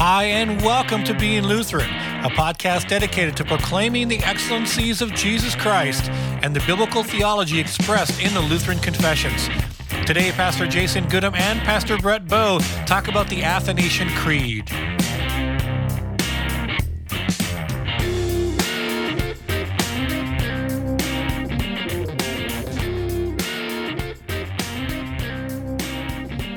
Hi, and welcome to Being Lutheran, a podcast dedicated to proclaiming the excellencies of Jesus Christ and the biblical theology expressed in the Lutheran Confessions. Today, Pastor Jason Goodham and Pastor Brett Bowe talk about the Athanasian Creed.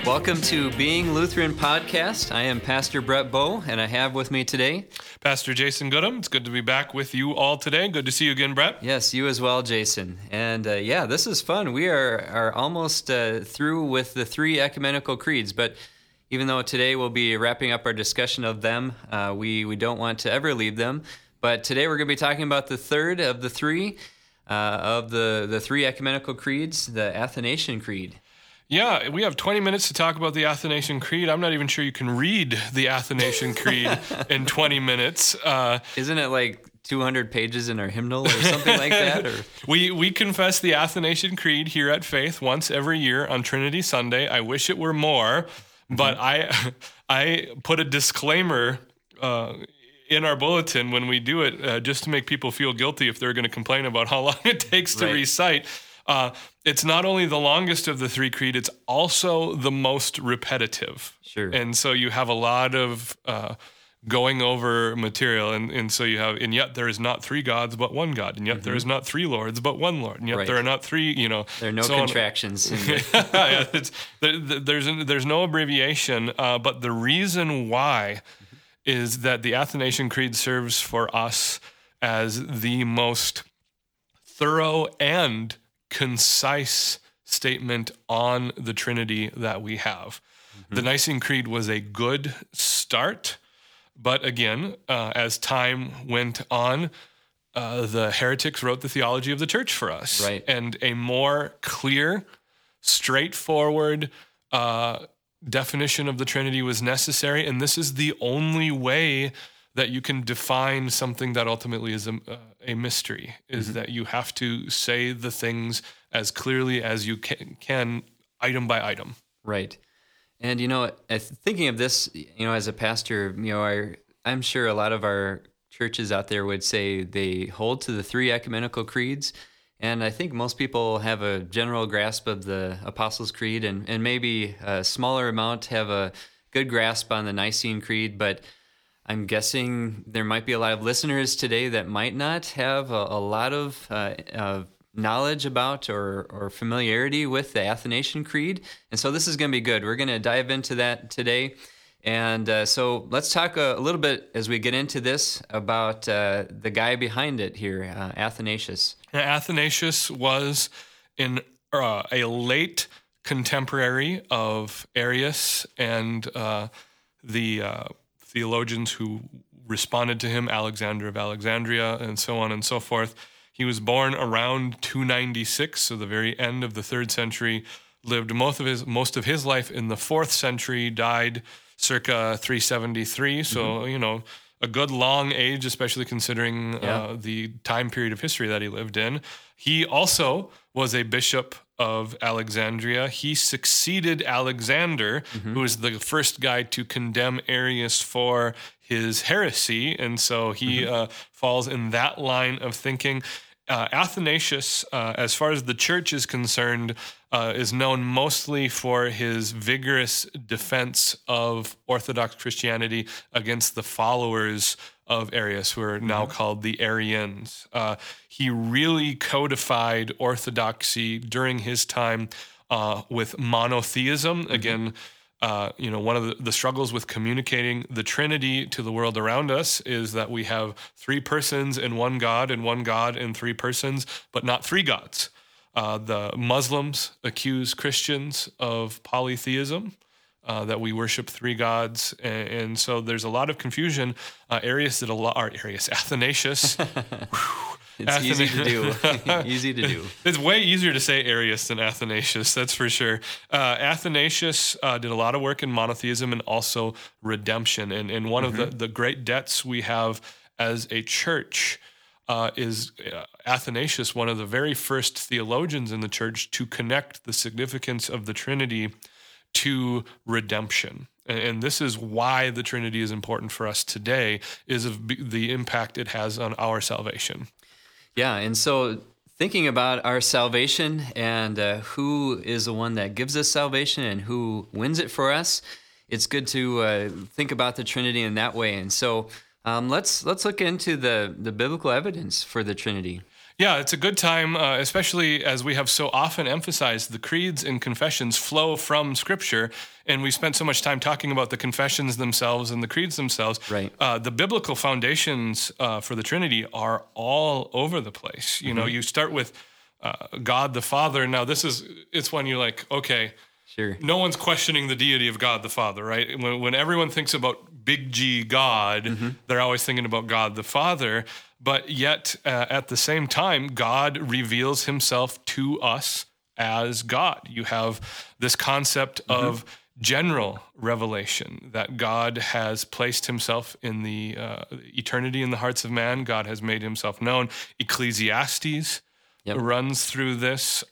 Welcome to Being Lutheran Podcast. I am Pastor Brett Bowe, and I have with me today Pastor Jason Goodham. It's good to be back with you all today. Good to see you again, Brett. Yes, you as well, Jason. And this is fun. We are almost through with the three ecumenical creeds, but even though today we'll be wrapping up our discussion of them, we don't want to ever leave them. But today we're going to be talking about the third of the three, of the three ecumenical creeds, the Athanasian Creed. Yeah, we have 20 minutes to talk about the Athanasian Creed. I'm not even sure you can read the Athanasian Creed in 20 minutes. Isn't it like 200 pages in our hymnal or something like that? Or? We confess the Athanasian Creed here at Faith once every year on Trinity Sunday. I wish it were more, but I put a disclaimer in our bulletin when we do it just to make people feel guilty if they're going to complain about how long it takes to recite. It's not only the longest of the three creeds, it's also the most repetitive. Sure. And so you have a lot of going over material, and so you have, and yet there is not three gods but one God, and yet there is not three lords but one Lord, and yet there are not three, There are no contractions. There's no abbreviation, but the reason why is that the Athanasian Creed serves for us as the most thorough and concise statement on the Trinity that we have. The Nicene Creed was a good start, but again, as time went on, the heretics wrote the theology of the church for us. Right. And a more clear, straightforward definition of the Trinity was necessary, and this is the only way that you can define something that ultimately is a mystery, is that you have to say the things as clearly as you can, item by item. Right. And, thinking of this, as a pastor, I'm sure a lot of our churches out there would say they hold to the three ecumenical creeds, and I think most people have a general grasp of the Apostles' Creed, and maybe a smaller amount have a good grasp on the Nicene Creed, but I'm guessing there might be a lot of listeners today that might not have a lot of knowledge about or familiarity with the Athanasian Creed. And so this is going to be good. We're going to dive into that today. And so let's talk a little bit as we get into this about the guy behind it here, Athanasius. Now, Athanasius was a late contemporary of Arius and the theologians who responded to him, Alexander of Alexandria, and so on and so forth. He was born around 296, so the very end of the 3rd century, lived most of his life in the 4th century, died circa 373, so, a good long age, especially considering the time period of history that he lived in. He also was a bishop of Alexandria. He succeeded Alexander, who was the first guy to condemn Arius for his heresy, and so he falls in that line of thinking. Athanasius, as far as the church is concerned, is known mostly for his vigorous defense of Orthodox Christianity against the followers of Arius, who are now called the Arians. He really codified orthodoxy during his time with monotheism. Again, one of the struggles with communicating the Trinity to the world around us is that we have three persons and one God in three persons, but not three gods. The Muslims accuse Christians of polytheism, that we worship three gods, and so there's a lot of confusion. Athanasius. It's easy to do. It's way easier to say Arius than Athanasius, that's for sure. Athanasius did a lot of work in monotheism and also redemption, and one of the great debts we have as a church is Athanasius, one of the very first theologians in the church to connect the significance of the Trinity to redemption. And this is why the Trinity is important for us today, is of the impact it has on our salvation. Yeah, and so thinking about our salvation and who is the one that gives us salvation and who wins it for us, it's good to think about the Trinity in that way. And so let's look into the biblical evidence for the Trinity. Yeah, it's a good time, especially as we have so often emphasized the creeds and confessions flow from Scripture, and we spent so much time talking about the confessions themselves and the creeds themselves. Right. The biblical foundations for the Trinity are all over the place. You know, you start with God the Father. Now, it's when you're like, okay, sure, no one's questioning the deity of God the Father, right? When everyone thinks about big G God, they're always thinking about God the Father. But yet, at the same time, God reveals himself to us as God. You have this concept of general revelation, that God has placed himself in the eternity in the hearts of man. God has made himself known. Ecclesiastes runs through this.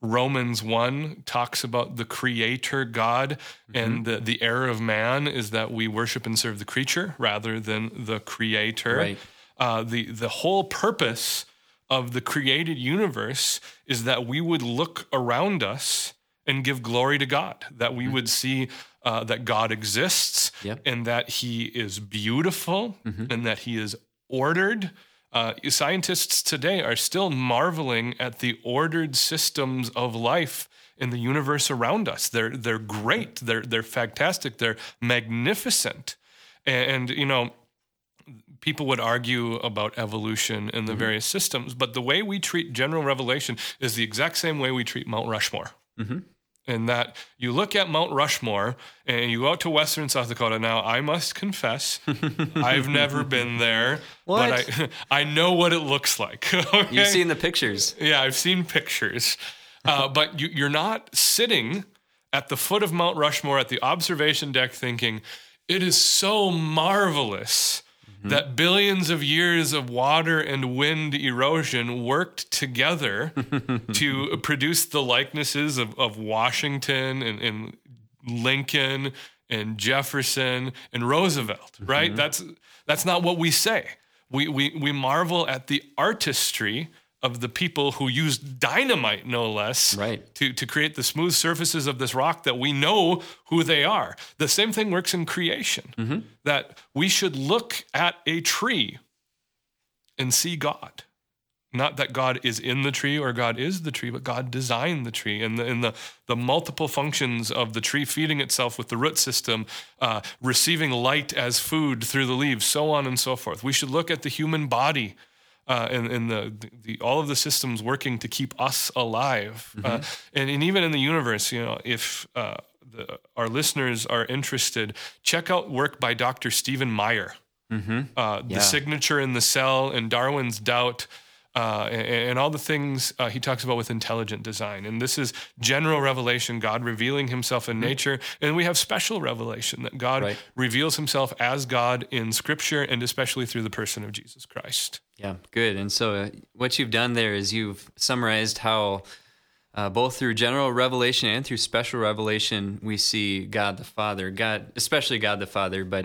Romans 1 talks about the creator God, and the error of man is that we worship and serve the creature rather than the creator. Right. The whole purpose of the created universe is that we would look around us and give glory to God, that we would see that God exists and that he is beautiful and that he is ordered. Scientists today are still marveling at the ordered systems of life in the universe around us. They're great. They're fantastic. They're magnificent. And you know, people would argue about evolution and the various systems, but the way we treat general revelation is the exact same way we treat Mount Rushmore. And that you look at Mount Rushmore and you go out to Western South Dakota. Now, I must confess, I've never been there, but I know what it looks like. Okay? You've seen the pictures. Yeah, I've seen pictures. But you're not sitting at the foot of Mount Rushmore at the observation deck thinking, it is so marvelous that billions of years of water and wind erosion worked together to produce the likenesses of Washington and Lincoln and Jefferson and Roosevelt, right? That's not what we say. We marvel at the artistry of the people who used dynamite, no less, to create the smooth surfaces of this rock that we know who they are. The same thing works in creation, that we should look at a tree and see God. Not that God is in the tree or God is the tree, but God designed the tree and the multiple functions of the tree feeding itself with the root system, receiving light as food through the leaves, so on and so forth. We should look at the human body and all of the systems working to keep us alive, and even in the universe. You know, if our listeners are interested, check out work by Dr. Stephen Meyer, The Signature in the Cell and Darwin's Doubt, and all the things he talks about with intelligent design. And this is general revelation, God revealing himself in nature. And we have special revelation that God reveals himself as God in Scripture and especially through the person of Jesus Christ. Yeah, good. And so what you've done there is you've summarized how both through general revelation and through special revelation, we see God the Father, especially God the Father, but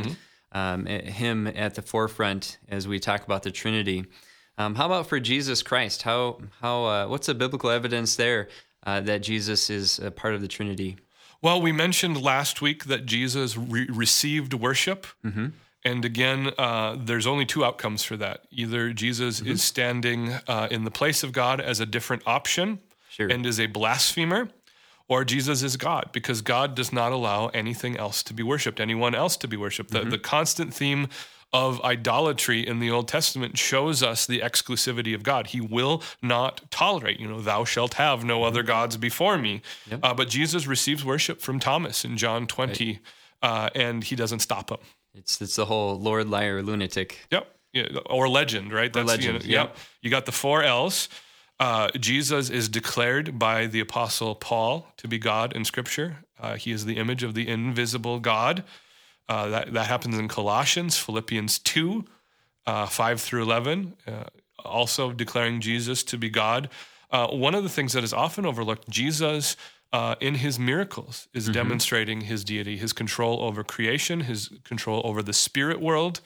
him at the forefront as we talk about the Trinity. How about for Jesus Christ? How what's the biblical evidence there that Jesus is a part of the Trinity? Well, we mentioned last week that Jesus received worship, and again, there's only two outcomes for that. Either Jesus is standing in the place of God as a different option and is a blasphemer, or Jesus is God, because God does not allow anything else to be worshipped, anyone else to be worshipped. The constant theme of idolatry in the Old Testament shows us the exclusivity of God. He will not tolerate, thou shalt have no other gods before me. But Jesus receives worship from Thomas in John 20, and he doesn't stop him. It's the whole Lord, liar, lunatic. Yeah, or legend, right? That's legend, You got the four L's. Jesus is declared by the Apostle Paul to be God in Scripture. He is the image of the invisible God. That happens in Colossians, Philippians 2, 5 through 11, also declaring Jesus to be God. One of the things that is often overlooked, Jesus in his miracles is demonstrating his deity, his control over creation, his control over the spirit world,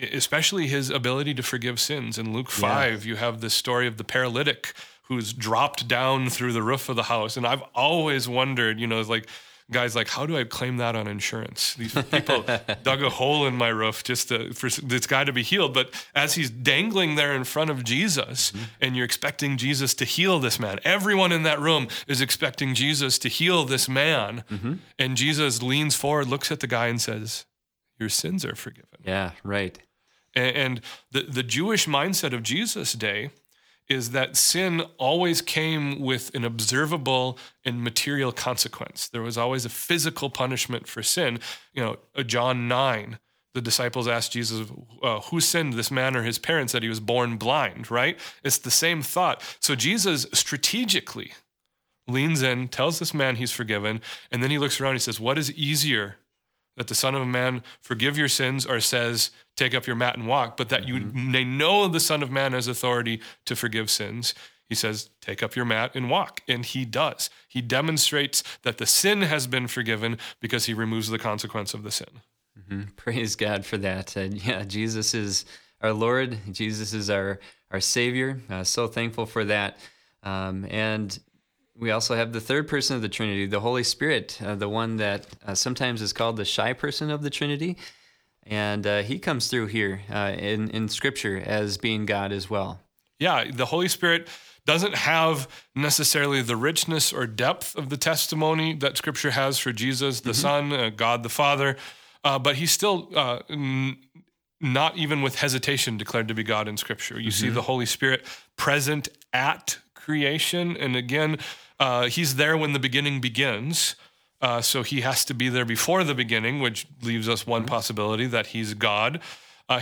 especially his ability to forgive sins. In Luke 5, you have the story of the paralytic who's dropped down through the roof of the house. And I've always wondered, you know, like, guys, like, how do I claim that on insurance? These people dug a hole in my roof just to, for this guy to be healed. But as he's dangling there in front of Jesus, and you're expecting Jesus to heal this man, everyone in that room is expecting Jesus to heal this man. And Jesus leans forward, looks at the guy and says, your sins are forgiven. Yeah, right. And the Jewish mindset of Jesus' day is that sin always came with an observable and material consequence. There was always a physical punishment for sin. You know, John 9, the disciples asked Jesus, who sinned, this man or his parents, that he was born blind, right? It's the same thought. So Jesus strategically leans in, tells this man he's forgiven, and then he looks around, he says, what is easier, that the Son of Man forgive your sins, or says, take up your mat and walk, but that you may know the Son of Man has authority to forgive sins. He says, take up your mat and walk. And he does. He demonstrates that the sin has been forgiven because he removes the consequence of the sin. Praise God for that. Yeah, Jesus is our Lord. Jesus is our Savior. So thankful for that. And we also have the third person of the Trinity, the Holy Spirit, the one that sometimes is called the shy person of the Trinity. And he comes through here in Scripture as being God as well. Yeah, the Holy Spirit doesn't have necessarily the richness or depth of the testimony that Scripture has for Jesus, the Son, God the Father, but he's still not even with hesitation declared to be God in Scripture. You see the Holy Spirit present at creation, and again, he's there when the beginning begins, so he has to be there before the beginning, which leaves us one possibility that he's God.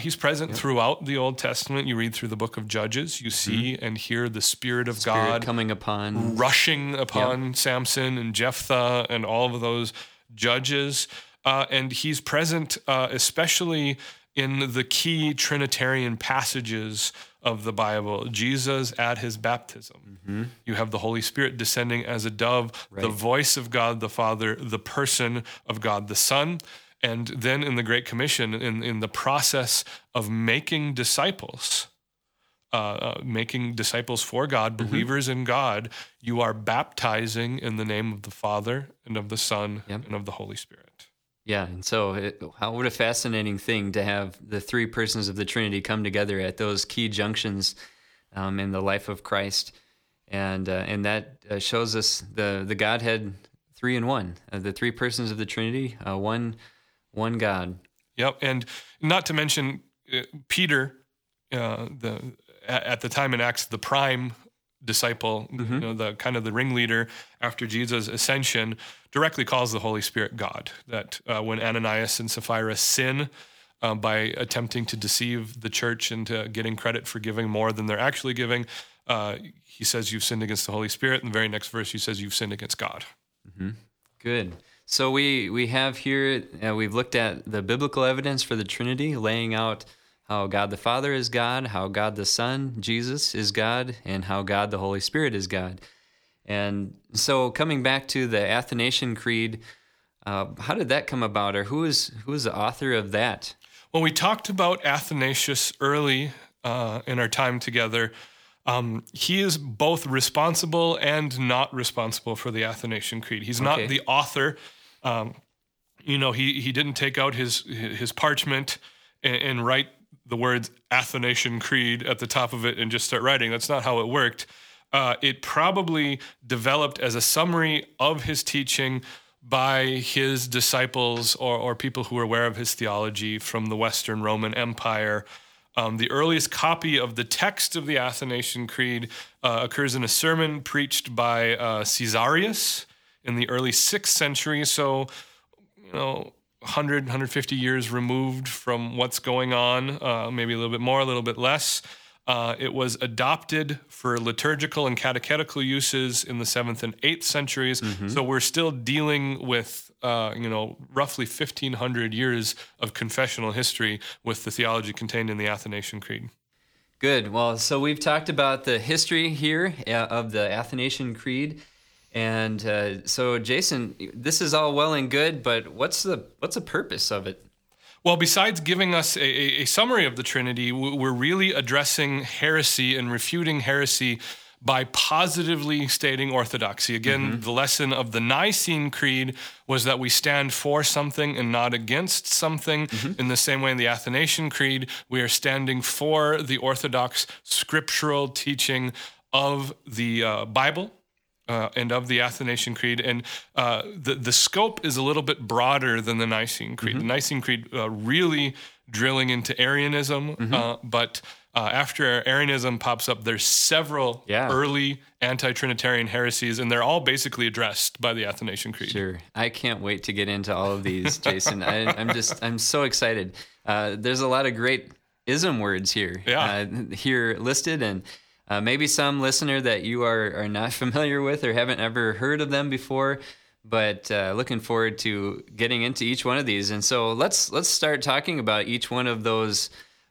He's present throughout the Old Testament. You read through the book of Judges, you see and hear the Spirit of God coming upon, rushing upon Samson and Jephthah and all of those judges, and he's present especially in the key Trinitarian passages of the Bible. Jesus at his baptism. You have the Holy Spirit descending as a dove, the voice of God the Father, the person of God the Son. And then in the Great Commission, in the process of making disciples for God, believers in God, you are baptizing in the name of the Father and of the Son and of the Holy Spirit. Yeah, and so what a fascinating thing to have the three persons of the Trinity come together at those key junctions in the life of Christ, and that shows us the Godhead three in one, the three persons of the Trinity, one God. Yep, and not to mention Peter, at the time in Acts, the prime disciple, you know, the kind of the ringleader after Jesus' ascension, directly calls the Holy Spirit God. That when Ananias and Sapphira sin by attempting to deceive the church into getting credit for giving more than they're actually giving, he says, you've sinned against the Holy Spirit. In the very next verse, he says, you've sinned against God. Good. So we have here, we've looked at the biblical evidence for the Trinity, laying out how God the Father is God, how God the Son, Jesus, is God, and how God the Holy Spirit is God. And so coming back to the Athanasian Creed, how did that come about, or who is the author of that? Well, we talked about Athanasius early in our time together. He is both responsible and not responsible for the Athanasian Creed. He's not the author. You know, he didn't take out his parchment and write the words Athanasian Creed at the top of it and just start writing. That's not how it worked. It probably developed as a summary of his teaching by his disciples or people who were aware of his theology from the Western Roman Empire. The earliest copy of the text of the Athanasian Creed occurs in a sermon preached by Caesarius in the early 6th century. So, you know, 100, 150 years removed from what's going on, maybe a little bit more, a little bit less. It was adopted for liturgical and catechetical uses in the 7th and 8th centuries. So we're still dealing with, roughly 1,500 years of confessional history with the theology contained in the Athanasian Creed. Good. Well, so we've talked about the history here of the Athanasian Creed. And so, Jason, this is all well and good, but what's the purpose of it? Well, besides giving us a summary of the Trinity, we're really addressing heresy and refuting heresy by positively stating orthodoxy. Again, the lesson of the Nicene Creed was that we stand for something and not against something. In the same way, in the Athanasian Creed, we are standing for the orthodox scriptural teaching of the Bible. And of the Athanasian Creed. And the scope is a little bit broader than the Nicene Creed. The Nicene Creed really drilling into Arianism, but after Arianism pops up, there's several early anti-Trinitarian heresies, and they're all basically addressed by the Athanasian Creed. Sure. I can't wait to get into all of these, Jason. I'm so excited. There's a lot of great ism words here, here listed, and maybe some listener that you are not familiar with or haven't ever heard of them before, but looking forward to getting into each one of these. And so let's start talking about each one of those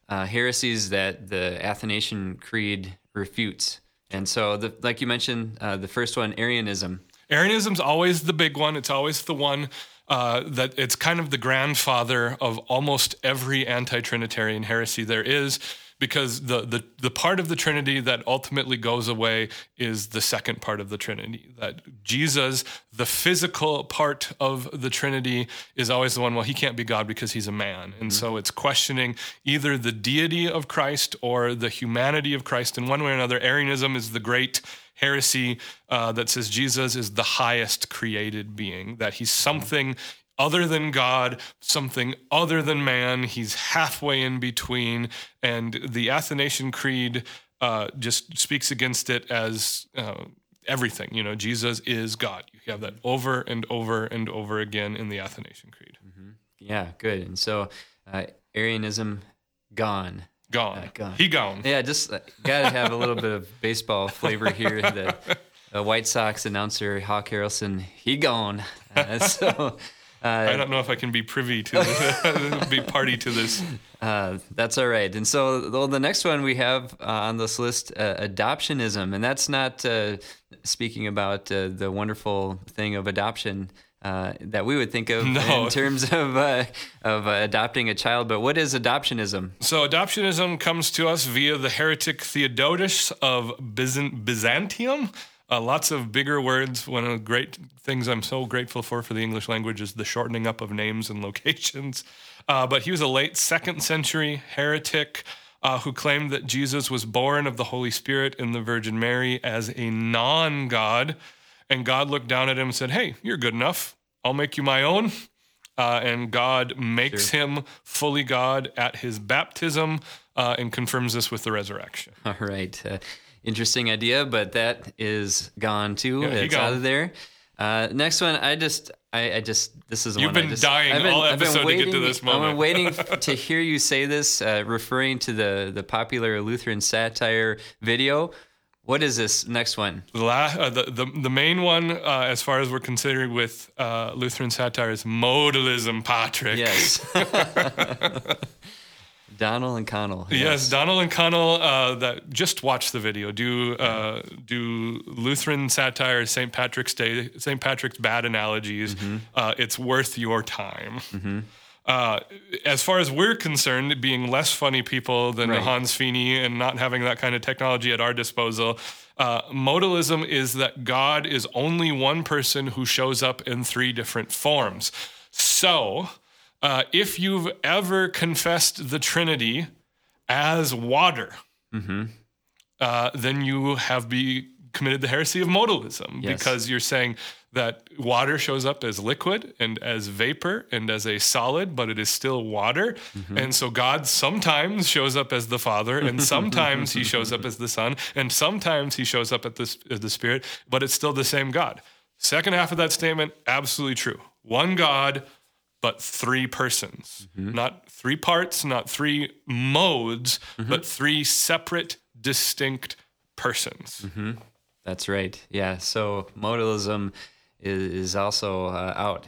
heresies that the Athanasian Creed refutes. And so, like you mentioned, the first one, Arianism. Arianism's always the big one. It's always the one that it's kind of the grandfather of almost every anti-Trinitarian heresy there is. Because the part of the Trinity that ultimately goes away is the second part of the Trinity. That Jesus, the physical part of the Trinity, is always the one, well, he can't be God because he's a man. And so it's questioning either the deity of Christ or the humanity of Christ in one way or another. Arianism is the great heresy that says Jesus is the highest created being, that he's something other than God, something other than man. He's halfway in between. And the Athanasian Creed just speaks against it as everything. You know, Jesus is God. You have that over and over and over again in the Athanasian Creed. Yeah, good. And so Arianism, gone. Gone. He gone. Yeah, just got to have a little bit of baseball flavor here. The White Sox announcer, Hawk Harrelson, he gone. So... I don't know if I can be privy to, be party to this. That's all right. And so the next one we have on this list, adoptionism. And that's not speaking about the wonderful thing of adoption that we would think of in terms of adopting a child. But what is adoptionism? So adoptionism comes to us via the heretic Theodotus of Byzantium. Lots of bigger words. One of the great things I'm so grateful for the English language is the shortening up of names and locations. But he was a late 2nd century heretic who claimed that Jesus was born of the Holy Spirit and the Virgin Mary as a non-God. And God looked down at him and said, hey, you're good enough. I'll make you my own. And God makes him fully God at his baptism and confirms this with the resurrection. All right. Interesting idea, but that is gone too. Yeah, it's out of there. Next one, this is the one. You've been dying all episode to get to this moment. I'm waiting to hear you say this, referring to the popular Lutheran satire video. What is this next one? The main one, as far as we're considering with Lutheran satire, is modalism, Patrick. Yes. Donald and Connell. Yes, Donald and Connell. That just watch the video. Do Lutheran satire, St. Patrick's Day, St. Patrick's bad analogies. It's worth your time. As far as we're concerned, being less funny people than Hans Feeney and not having that kind of technology at our disposal, modalism is that God is only one person who shows up in 3 different forms. So. If you've ever confessed the Trinity as water, then you have committed the heresy of modalism because you're saying that water shows up as liquid and as vapor and as a solid, but it is still water. And so God sometimes shows up as the Father, and sometimes he shows up as the Son, and sometimes he shows up as the Spirit, but it's still the same God. Second half of that statement, absolutely true. One God, but 3 persons, not 3 parts, not 3 modes, but 3 separate, distinct persons. That's right. Yeah. So modalism is also out.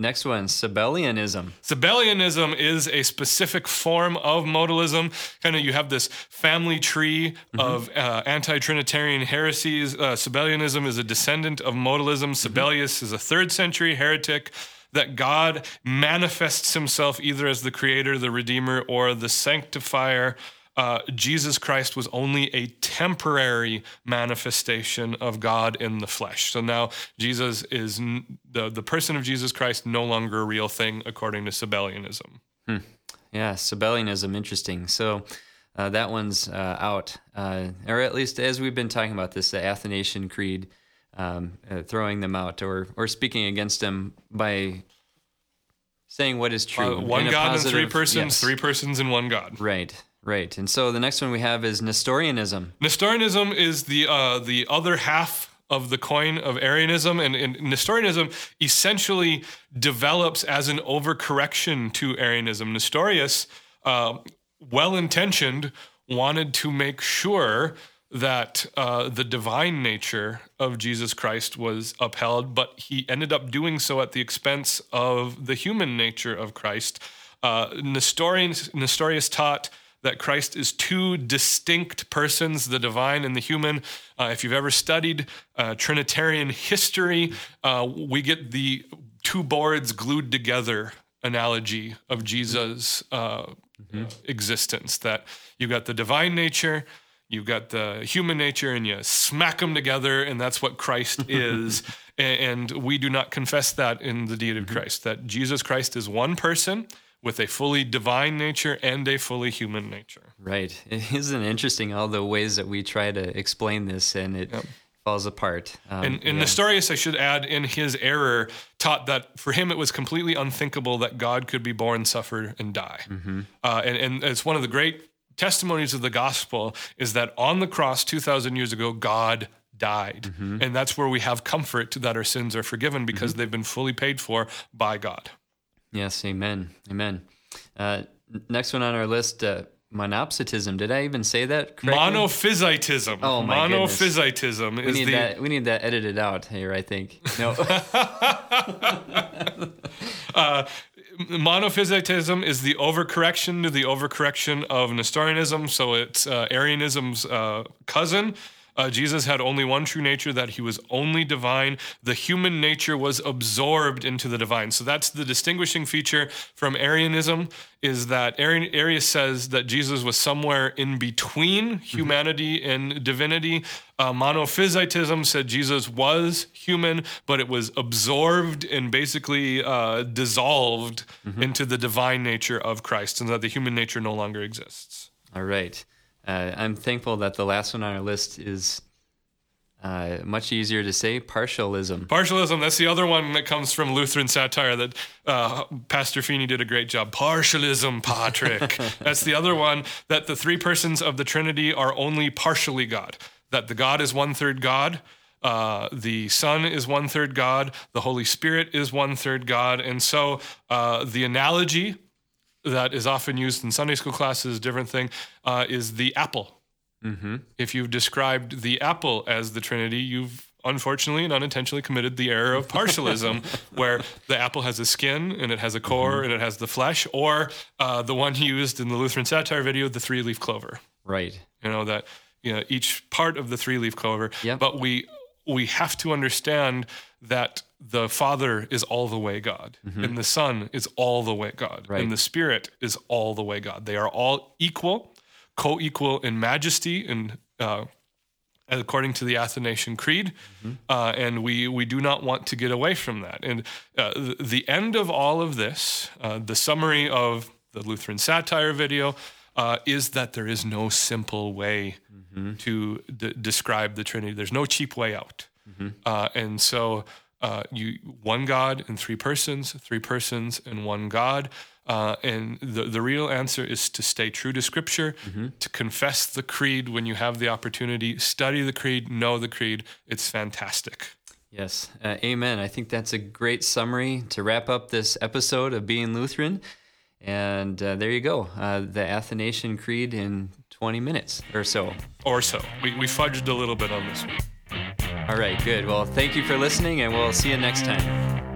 Next one, Sabellianism. Sabellianism is a specific form of modalism. Kind of, you have this family tree of anti-Trinitarian heresies. Sabellianism is a descendant of modalism. Sabellius is a 3rd century heretic that God manifests himself either as the creator, the redeemer, or the sanctifier. Jesus Christ was only a temporary manifestation of God in the flesh. So now Jesus is the person of Jesus Christ, no longer a real thing, according to Sabellianism. Yeah, Sabellianism, interesting. So that one's out, or at least as we've been talking about this, the Athanasian Creed, throwing them out or speaking against them by saying what is true. One in God positive, and three persons, yes. Three persons in one God. Right. And so the next one we have is Nestorianism. Nestorianism is the other half of the coin of Arianism, and Nestorianism essentially develops as an overcorrection to Arianism. Nestorius, well-intentioned, wanted to make sure that the divine nature of Jesus Christ was upheld, but he ended up doing so at the expense of the human nature of Christ. Nestorius taught that Christ is two distinct persons, the divine and the human. If you've ever studied Trinitarian history, we get the two boards glued together analogy of Jesus' existence, that you've got the divine nature, you've got the human nature, and you smack them together, and that's what Christ is. And we do not confess that in the deity of Christ, that Jesus Christ is one person, with a fully divine nature and a fully human nature. Right. Isn't it interesting all the ways that we try to explain this and it falls apart? And Nestorius, I should add, in his error, taught that for him it was completely unthinkable that God could be born, suffer, and die. And it's one of the great testimonies of the gospel is that on the cross 2,000 years ago, God died. And that's where we have comfort that our sins are forgiven because they've been fully paid for by God. Yes, amen. Next one on our list, monophysitism. Did I even say that correctly? Monophysitism. Oh, my goodness. Monophysitism is we need that edited out here, I think. No. Monophysitism is the overcorrection to the overcorrection of Nestorianism, so it's Arianism's cousin. Jesus had only one true nature, that he was only divine. The human nature was absorbed into the divine. So that's the distinguishing feature from Arianism, is that Arius says that Jesus was somewhere in between humanity and divinity. Monophysitism said Jesus was human, but it was absorbed and basically dissolved into the divine nature of Christ, and that the human nature no longer exists. All right. I'm thankful that the last one on our list is much easier to say, partialism. Partialism, that's the other one that comes from Lutheran satire that Pastor Feeney did a great job. Partialism, Patrick. That's the other one, that the three persons of the Trinity are only partially God, that the God is 1/3 God, the Son is 1/3 God, the Holy Spirit is 1/3 God, and so the analogy that is often used in Sunday school classes, different thing, is the apple. If you've described the apple as the Trinity, you've unfortunately and unintentionally committed the error of partialism, where the apple has a skin and it has a core and it has the flesh, or the one used in the Lutheran satire video, the three-leaf clover. Right. You know, each part of the three-leaf clover. Yep. But we have to understand that the Father is all the way God, and the Son is all the way God, and the Spirit is all the way God. They are all equal, co-equal in majesty, and according to the Athanasian Creed, and we do not want to get away from that. And the end of all of this, the summary of the Lutheran satire video, is that there is no simple way to describe the Trinity. There's no cheap way out, and so. One God and three persons and one God. And the real answer is to stay true to Scripture, to confess the creed when you have the opportunity, study the creed, know the creed. It's fantastic. Yes. Amen. I think that's a great summary to wrap up this episode of Being Lutheran. And there you go. The Athanasian Creed in 20 minutes or so. We fudged a little bit on this one. All right, good. Well, thank you for listening, and we'll see you next time.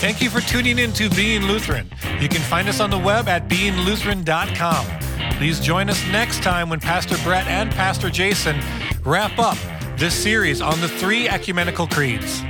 Thank you for tuning in to Being Lutheran. You can find us on the web at beinglutheran.com. Please join us next time when Pastor Brett and Pastor Jason wrap up this series on the three ecumenical creeds.